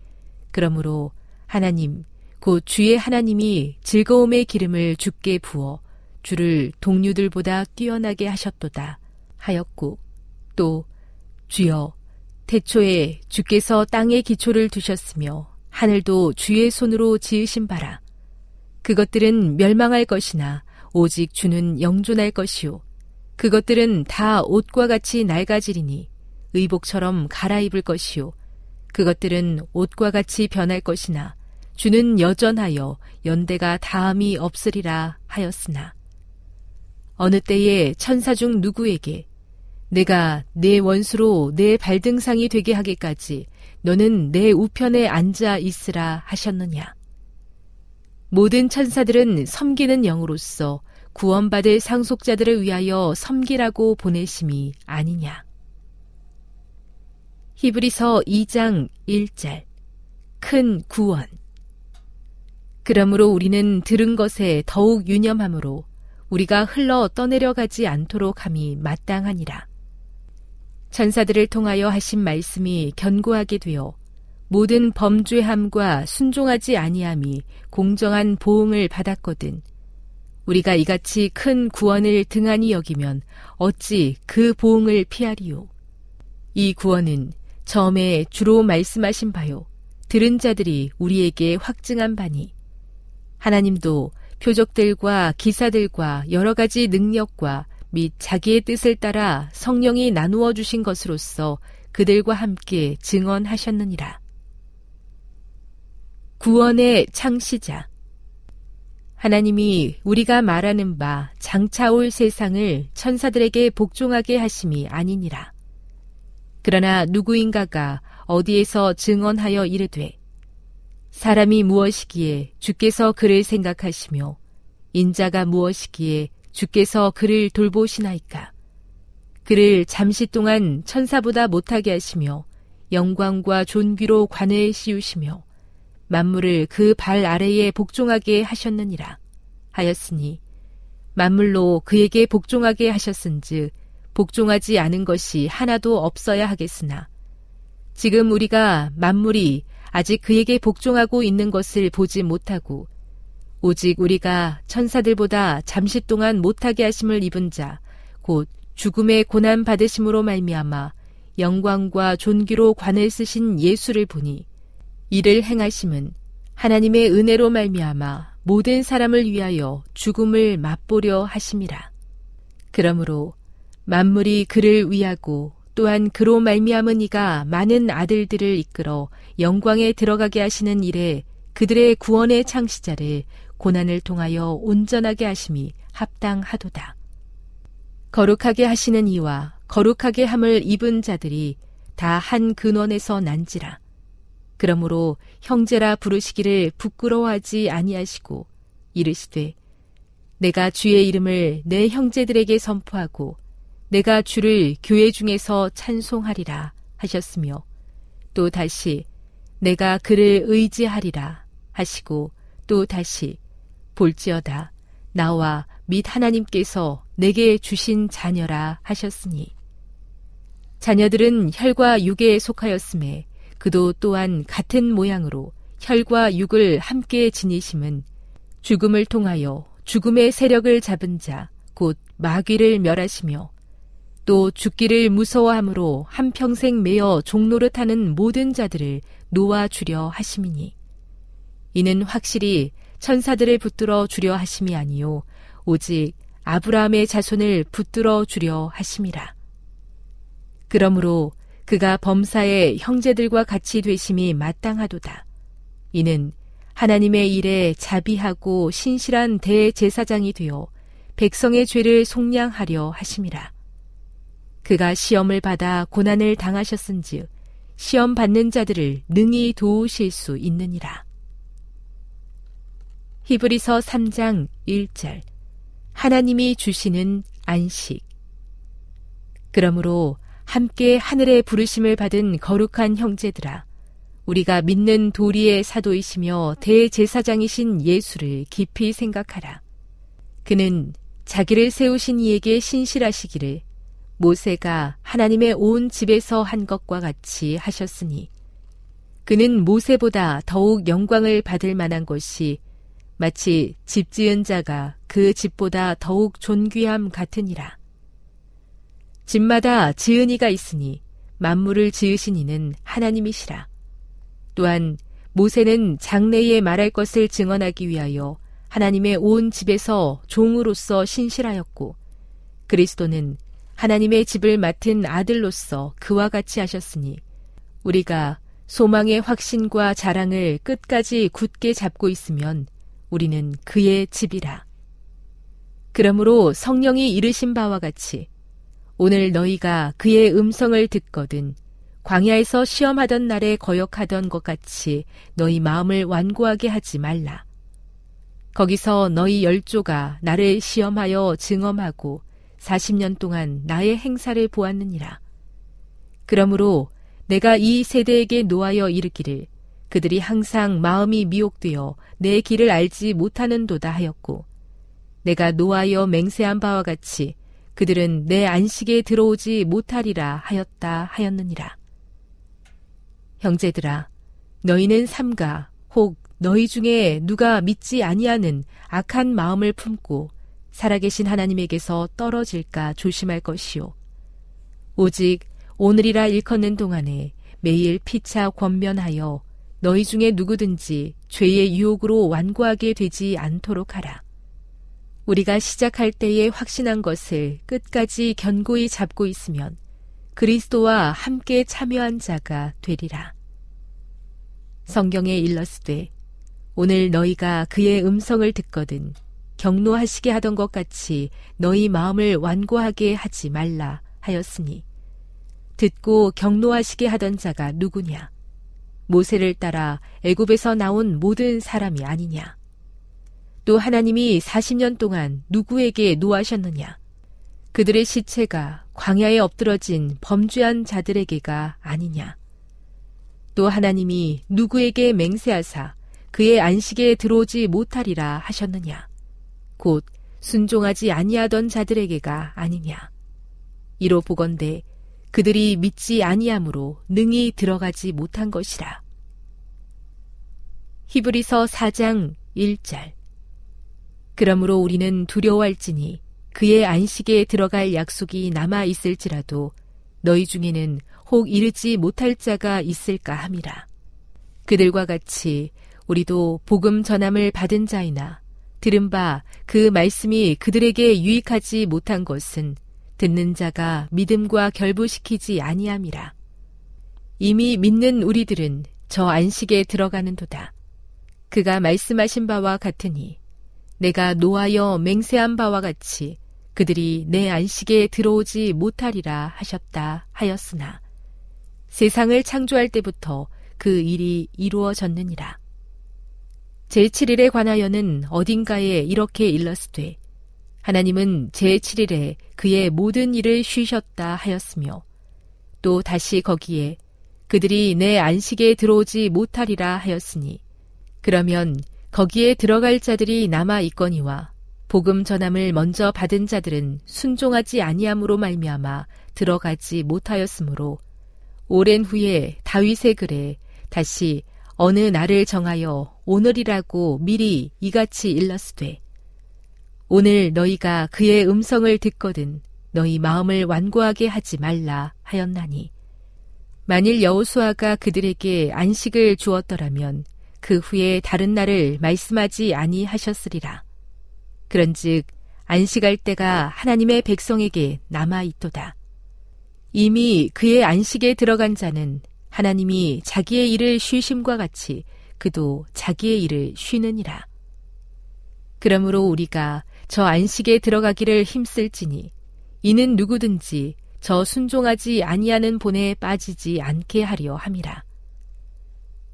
그러므로 하나님 곧 주의 하나님이 즐거움의 기름을 주께 부어 주를 동료들보다 뛰어나게 하셨도다 하였고 또 주여 태초에 주께서 땅의 기초를 두셨으며 하늘도 주의 손으로 지으신 바라. 그것들은 멸망할 것이나 오직 주는 영존할 것이요 그것들은 다 옷과 같이 낡아지리니 의복처럼 갈아입을 것이요 그것들은 옷과 같이 변할 것이나 주는 여전하여 연대가 다함이 없으리라 하였으나 어느 때에 천사 중 누구에게 내가 내 원수로 내 발등상이 되게 하기까지 너는 내 우편에 앉아 있으라 하셨느냐. 모든 천사들은 섬기는 영으로서 구원받을 상속자들을 위하여 섬기라고 보내심이 아니냐. 히브리서 2장 1절 큰 구원 그러므로 우리는 들은 것에 더욱 유념함으로 우리가 흘러 떠내려가지 않도록 함이 마땅하니라. 천사들을 통하여 하신 말씀이 견고하게 되어 모든 범죄함과 순종하지 아니함이 공정한 보응을 받았거든 우리가 이같이 큰 구원을 등한히 여기면 어찌 그 보응을 피하리요. 이 구원은 처음에 주로 말씀하신 바요 들은 자들이 우리에게 확증한 바니 하나님도 표적들과 기사들과 여러 가지 능력과 및 자기의 뜻을 따라 성령이 나누어 주신 것으로서 그들과 함께 증언하셨느니라. 구원의 창시자 하나님이 우리가 말하는 바 장차 올 세상을 천사들에게 복종하게 하심이 아니니라. 그러나 누구인가가 어디에서 증언하여 이르되 사람이 무엇이기에 주께서 그를 생각하시며 인자가 무엇이기에 주께서 그를 돌보시나이까. 그를 잠시 동안 천사보다 못하게 하시며 영광과 존귀로 관회에 씌우시며 만물을 그 발 아래에 복종하게 하셨느니라 하였으니 만물로 그에게 복종하게 하셨은즉 복종하지 않은 것이 하나도 없어야 하겠으나 지금 우리가 만물이 아직 그에게 복종하고 있는 것을 보지 못하고 오직 우리가 천사들보다 잠시 동안 못하게 하심을 입은 자 곧 죽음의 고난 받으심으로 말미암아 영광과 존귀로 관을 쓰신 예수를 보니 이를 행하심은 하나님의 은혜로 말미암아 모든 사람을 위하여 죽음을 맛보려 하심이라. 그러므로 만물이 그를 위하고 또한 그로 말미암은 이가 많은 아들들을 이끌어 영광에 들어가게 하시는 일에 그들의 구원의 창시자를 고난을 통하여 온전하게 하심이 합당하도다. 거룩하게 하시는 이와 거룩하게 함을 입은 자들이 다 한 근원에서 난지라. 그러므로 형제라 부르시기를 부끄러워하지 아니하시고 이르시되 내가 주의 이름을 내 형제들에게 선포하고 내가 주를 교회 중에서 찬송하리라 하셨으며 또 다시 내가 그를 의지하리라 하시고 또 다시 볼지어다 나와 및 하나님께서 내게 주신 자녀라 하셨으니 자녀들은 혈과 육에 속하였음에 그도 또한 같은 모양으로 혈과 육을 함께 지니심은 죽음을 통하여 죽음의 세력을 잡은 자 곧 마귀를 멸하시며 또 죽기를 무서워함으로 한평생 매어 종노릇하는 모든 자들을 놓아주려 하심이니 이는 확실히 천사들을 붙들어 주려 하심이 아니요 오직 아브라함의 자손을 붙들어 주려 하심이라. 그러므로 그가 범사에 형제들과 같이 되심이 마땅하도다. 이는 하나님의 일에 자비하고 신실한 대제사장이 되어 백성의 죄를 속량하려 하심이라. 그가 시험을 받아 고난을 당하셨은즉 시험 받는 자들을 능히 도우실 수 있느니라. 히브리서 3장 1절 하나님이 주시는 안식. 그러므로 함께 하늘의 부르심을 받은 거룩한 형제들아 우리가 믿는 도리의 사도이시며 대제사장이신 예수를 깊이 생각하라. 그는 자기를 세우신 이에게 신실하시기를 모세가 하나님의 온 집에서 한 것과 같이 하셨으니 그는 모세보다 더욱 영광을 받을 만한 것이 마치 집 지은 자가 그 집보다 더욱 존귀함 같으니라. 집마다 지은 이가 있으니 만물을 지으신 이는 하나님이시라. 또한 모세는 장래에 말할 것을 증언하기 위하여 하나님의 온 집에서 종으로서 신실하였고 그리스도는 하나님의 집을 맡은 아들로서 그와 같이 하셨으니 우리가 소망의 확신과 자랑을 끝까지 굳게 잡고 있으면 우리는 그의 집이라. 그러므로 성령이 이르신 바와 같이 오늘 너희가 그의 음성을 듣거든 광야에서 시험하던 날에 거역하던 것 같이 너희 마음을 완고하게 하지 말라. 거기서 너희 열조가 나를 시험하여 증험하고 40년 동안 나의 행사를 보았느니라. 그러므로 내가 이 세대에게 노하여 이르기를 그들이 항상 마음이 미혹되어 내 길을 알지 못하는도다 하였고, 내가 노하여 맹세한 바와 같이 그들은 내 안식에 들어오지 못하리라 하였다 하였느니라. 형제들아, 너희는 삼가 혹 너희 중에 누가 믿지 아니하는 악한 마음을 품고 살아계신 하나님에게서 떨어질까 조심할 것이요, 오직 오늘이라 일컫는 동안에 매일 피차 권면하여 너희 중에 누구든지 죄의 유혹으로 완고하게 되지 않도록 하라. 우리가 시작할 때에 확신한 것을 끝까지 견고히 잡고 있으면 그리스도와 함께 참여한 자가 되리라. 성경에 일러스되, 오늘 너희가 그의 음성을 듣거든 경노하시게 하던 것 같이 너희 마음을 완고하게 하지 말라 하였으니, 듣고 경노하시게 하던 자가 누구냐? 모세를 따라 애굽에서 나온 모든 사람이 아니냐? 또 하나님이 40년 동안 누구에게 노하셨느냐? 그들의 시체가 광야에 엎드러진 범죄한 자들에게가 아니냐? 또 하나님이 누구에게 맹세하사 그의 안식에 들어오지 못하리라 하셨느냐? 곧 순종하지 아니하던 자들에게가 아니냐? 이로 보건대 그들이 믿지 아니함으로 능히 들어가지 못한 것이라. 히브리서 4장 1절. 그러므로 우리는 두려워할지니 그의 안식에 들어갈 약속이 남아 있을지라도 너희 중에는 혹 이르지 못할 자가 있을까 함이라. 그들과 같이 우리도 복음 전함을 받은 자이나 들은 바 그 말씀이 그들에게 유익하지 못한 것은 듣는 자가 믿음과 결부시키지 아니함이라. 이미 믿는 우리들은 저 안식에 들어가는도다. 그가 말씀하신 바와 같으니, 내가 노하여 맹세한 바와 같이 그들이 내 안식에 들어오지 못하리라 하셨다 하였으나, 세상을 창조할 때부터 그 일이 이루어졌느니라. 제7일에 관하여는 어딘가에 이렇게 일렀으되, 하나님은 제7일에 그의 모든 일을 쉬셨다 하였으며, 또 다시 거기에 그들이 내 안식에 들어오지 못하리라 하였으니, 그러면 거기에 들어갈 자들이 남아 있거니와 복음 전함을 먼저 받은 자들은 순종하지 아니함으로 말미암아 들어가지 못하였으므로, 오랜 후에 다윗의 글에 다시 어느 날을 정하여 오늘이라고 미리 이같이 일렀으되, 오늘 너희가 그의 음성을 듣거든 너희 마음을 완고하게 하지 말라 하였나니, 만일 여호수아가 그들에게 안식을 주었더라면 그 후에 다른 날을 말씀하지 아니하셨으리라. 그런즉 안식할 때가 하나님의 백성에게 남아있도다. 이미 그의 안식에 들어간 자는 하나님이 자기의 일을 쉬심과 같이 그도 자기의 일을 쉬느니라. 그러므로 우리가 저 안식에 들어가기를 힘쓸지니, 이는 누구든지 저 순종하지 아니하는 본에 빠지지 않게 하려 함이라.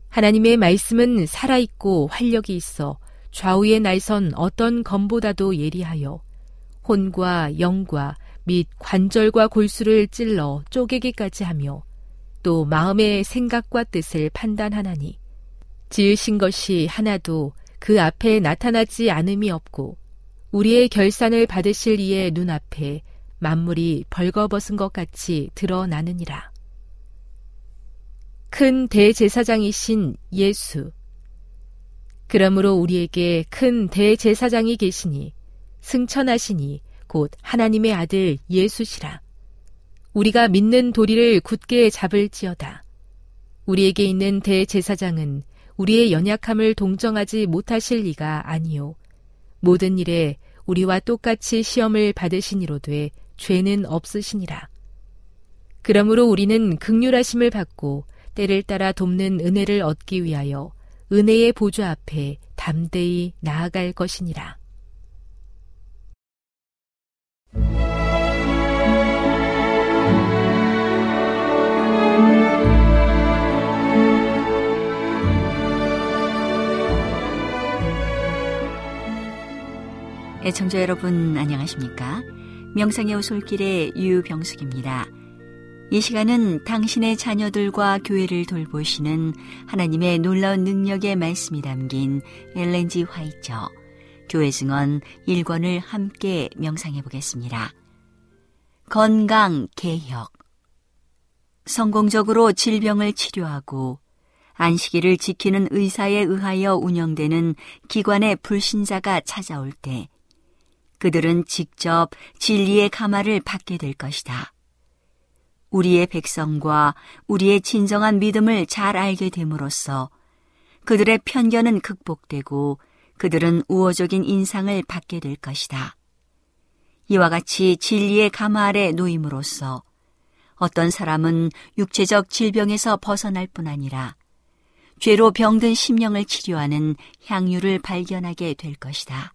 하나님의 말씀은 살아있고 활력이 있어 좌우의 날선 어떤 검보다도 예리하여 혼과 영과 및 관절과 골수를 찔러 쪼개기까지 하며, 또 마음의 생각과 뜻을 판단하나니, 지으신 것이 하나도 그 앞에 나타나지 않음이 없고, 우리의 결산을 받으실 이의 눈앞에 만물이 벌거벗은 것 같이 드러나느니라. 큰 대제사장이신 예수. 그러므로 우리에게 큰 대제사장이 계시니, 승천하시니 곧 하나님의 아들 예수시라. 우리가 믿는 도리를 굳게 잡을지어다. 우리에게 있는 대제사장은 우리의 연약함을 동정하지 못하실 이가 아니요, 모든 일에 우리와 똑같이 시험을 받으시니로되 죄는 없으시니라. 그러므로 우리는 긍휼하심을 받고 때를 따라 돕는 은혜를 얻기 위하여 은혜의 보좌 앞에 담대히 나아갈 것이니라. 애청자 여러분 안녕하십니까? 명상의 오솔길의 유병숙입니다. 이 시간은 당신의 자녀들과 교회를 돌보시는 하나님의 놀라운 능력의 말씀이 담긴 엘렌 G. 화이트 교회 증언 1권을 함께 명상해 보겠습니다. 건강 개혁. 성공적으로 질병을 치료하고 안식일을 지키는 의사에 의하여 운영되는 기관의 불신자가 찾아올 때 그들은 직접 진리의 가마를 받게 될 것이다. 우리의 백성과 우리의 진정한 믿음을 잘 알게 됨으로써 그들의 편견은 극복되고 그들은 우호적인 인상을 받게 될 것이다. 이와 같이 진리의 가마 아래 놓임으로써 어떤 사람은 육체적 질병에서 벗어날 뿐 아니라 죄로 병든 심령을 치료하는 향유를 발견하게 될 것이다.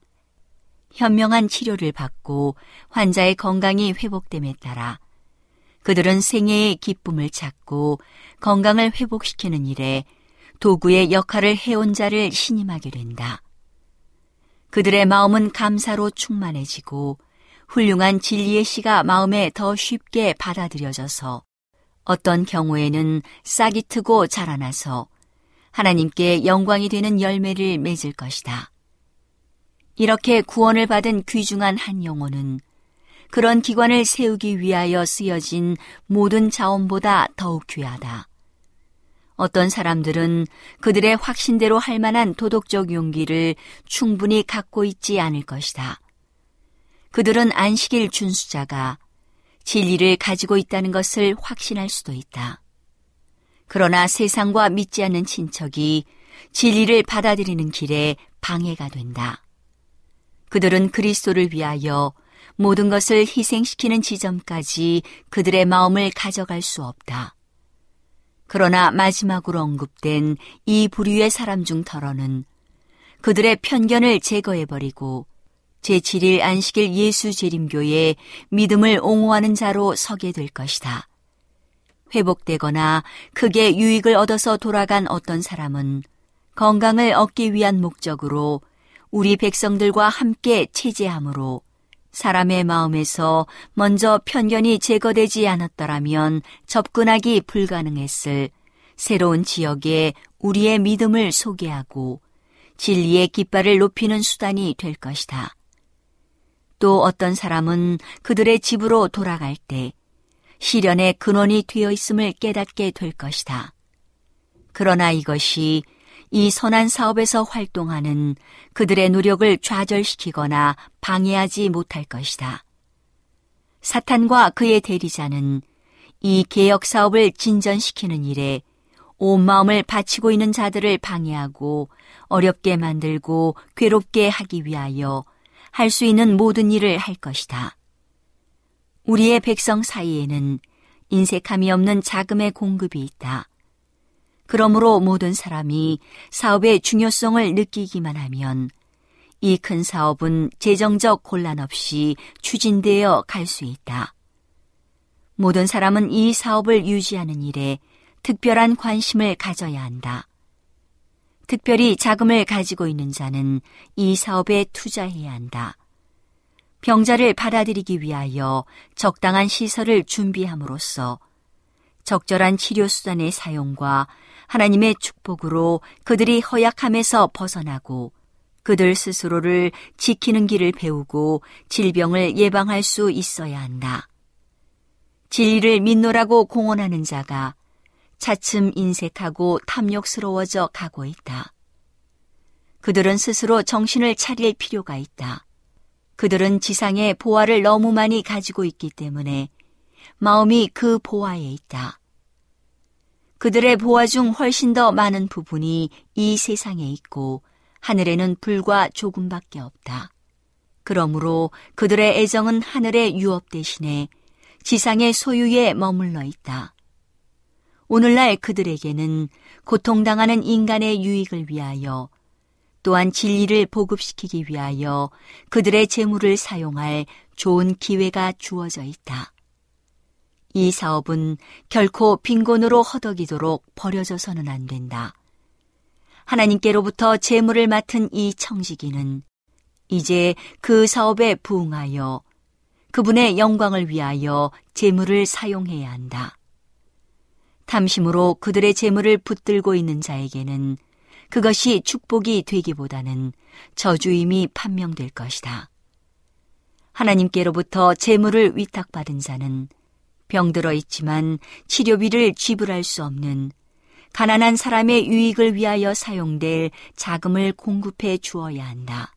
현명한 치료를 받고 환자의 건강이 회복됨에 따라 그들은 생애의 기쁨을 찾고 건강을 회복시키는 일에 도구의 역할을 해온 자를 신임하게 된다. 그들의 마음은 감사로 충만해지고 훌륭한 진리의 씨가 마음에 더 쉽게 받아들여져서 어떤 경우에는 싹이 트고 자라나서 하나님께 영광이 되는 열매를 맺을 것이다. 이렇게 구원을 받은 귀중한 한 영혼은 그런 기관을 세우기 위하여 쓰여진 모든 자원보다 더욱 귀하다. 어떤 사람들은 그들의 확신대로 할 만한 도덕적 용기를 충분히 갖고 있지 않을 것이다. 그들은 안식일 준수자가 진리를 가지고 있다는 것을 확신할 수도 있다. 그러나 세상과 믿지 않는 친척이 진리를 받아들이는 길에 방해가 된다. 그들은 그리스도를 위하여 모든 것을 희생시키는 지점까지 그들의 마음을 가져갈 수 없다. 그러나 마지막으로 언급된 이 부류의 사람 중 더러는 그들의 편견을 제거해버리고 제7일 안식일 예수 재림교에 믿음을 옹호하는 자로 서게 될 것이다. 회복되거나 크게 유익을 얻어서 돌아간 어떤 사람은 건강을 얻기 위한 목적으로 우리 백성들과 함께 체제함으로 사람의 마음에서 먼저 편견이 제거되지 않았더라면 접근하기 불가능했을 새로운 지역에 우리의 믿음을 소개하고 진리의 깃발을 높이는 수단이 될 것이다. 또 어떤 사람은 그들의 집으로 돌아갈 때 시련의 근원이 되어 있음을 깨닫게 될 것이다. 그러나 이것이 이 선한 사업에서 활동하는 그들의 노력을 좌절시키거나 방해하지 못할 것이다. 사탄과 그의 대리자는 이 개혁 사업을 진전시키는 일에 온 마음을 바치고 있는 자들을 방해하고 어렵게 만들고 괴롭게 하기 위하여 할 수 있는 모든 일을 할 것이다. 우리의 백성 사이에는 인색함이 없는 자금의 공급이 있다. 그러므로 모든 사람이 사업의 중요성을 느끼기만 하면 이 큰 사업은 재정적 곤란 없이 추진되어 갈 수 있다. 모든 사람은 이 사업을 유지하는 일에 특별한 관심을 가져야 한다. 특별히 자금을 가지고 있는 자는 이 사업에 투자해야 한다. 병자를 받아들이기 위하여 적당한 시설을 준비함으로써 적절한 치료 수단의 사용과 하나님의 축복으로 그들이 허약함에서 벗어나고 그들 스스로를 지키는 길을 배우고 질병을 예방할 수 있어야 한다. 진리를 믿노라고 공언하는 자가 차츰 인색하고 탐욕스러워져 가고 있다. 그들은 스스로 정신을 차릴 필요가 있다. 그들은 지상의 보화를 너무 많이 가지고 있기 때문에 마음이 그 보화에 있다. 그들의 보화 중 훨씬 더 많은 부분이 이 세상에 있고 하늘에는 불과 조금밖에 없다. 그러므로 그들의 애정은 하늘의 유업 대신에 지상의 소유에 머물러 있다. 오늘날 그들에게는 고통당하는 인간의 유익을 위하여 또한 진리를 보급시키기 위하여 그들의 재물을 사용할 좋은 기회가 주어져 있다. 이 사업은 결코 빈곤으로 허덕이도록 버려져서는 안 된다. 하나님께로부터 재물을 맡은 이 청지기는 이제 그 사업에 부응하여 그분의 영광을 위하여 재물을 사용해야 한다. 탐심으로 그들의 재물을 붙들고 있는 자에게는 그것이 축복이 되기보다는 저주임이 판명될 것이다. 하나님께로부터 재물을 위탁받은 자는 병들어 있지만 치료비를 지불할 수 없는 가난한 사람의 유익을 위하여 사용될 자금을 공급해 주어야 한다.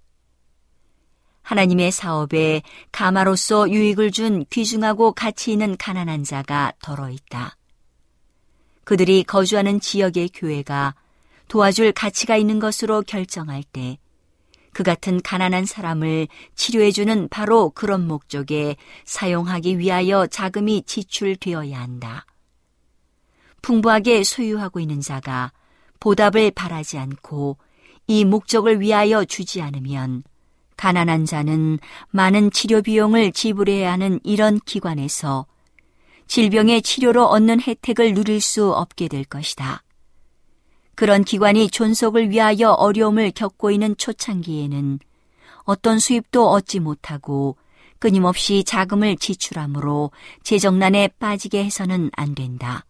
하나님의 사업에 가마로서 유익을 준 귀중하고 가치 있는 가난한 자가 덜어 있다. 그들이 거주하는 지역의 교회가 도와줄 가치가 있는 것으로 결정할 때 그 같은 가난한 사람을 치료해주는 바로 그런 목적에 사용하기 위하여 자금이 지출되어야 한다. 풍부하게 소유하고 있는 자가 보답을 바라지 않고 이 목적을 위하여 주지 않으면 가난한 자는 많은 치료 비용을 지불해야 하는 이런 기관에서 질병의 치료로 얻는 혜택을 누릴 수 없게 될 것이다. 그런 기관이 존속을 위하여 어려움을 겪고 있는 초창기에는 어떤 수입도 얻지 못하고 끊임없이 자금을 지출함으로 재정난에 빠지게 해서는 안 된다.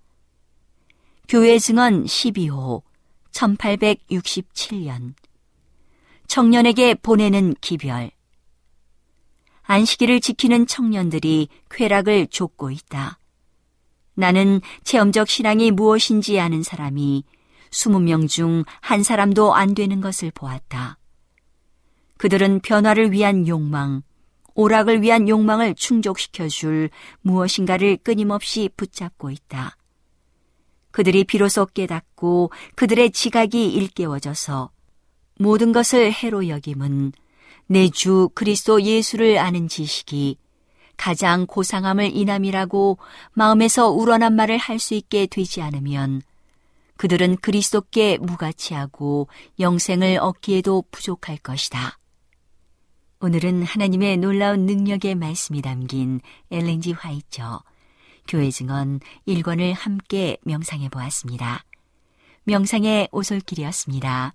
교회 증언 12호 1867년 청년에게 보내는 기별. 안식일을 지키는 청년들이 쾌락을 좇고 있다. 나는 체험적 신앙이 무엇인지 아는 사람이 20명 중 한 사람도 안 되는 것을 보았다. 그들은 변화를 위한 욕망, 오락을 위한 욕망을 충족시켜줄 무엇인가를 끊임없이 붙잡고 있다. 그들이 비로소 깨닫고 그들의 지각이 일깨워져서 모든 것을 해로 여김은 내 주 그리스도 예수를 아는 지식이 가장 고상함을 인함이라고 마음에서 우러난 말을 할 수 있게 되지 않으면 그들은 그리스도께 무가치하고 영생을 얻기에도 부족할 것이다. 오늘은 하나님의 놀라운 능력의 말씀이 담긴 Ellen G. 화이트 교회 증언 1권을 함께 명상해 보았습니다. 명상의 오솔길이었습니다.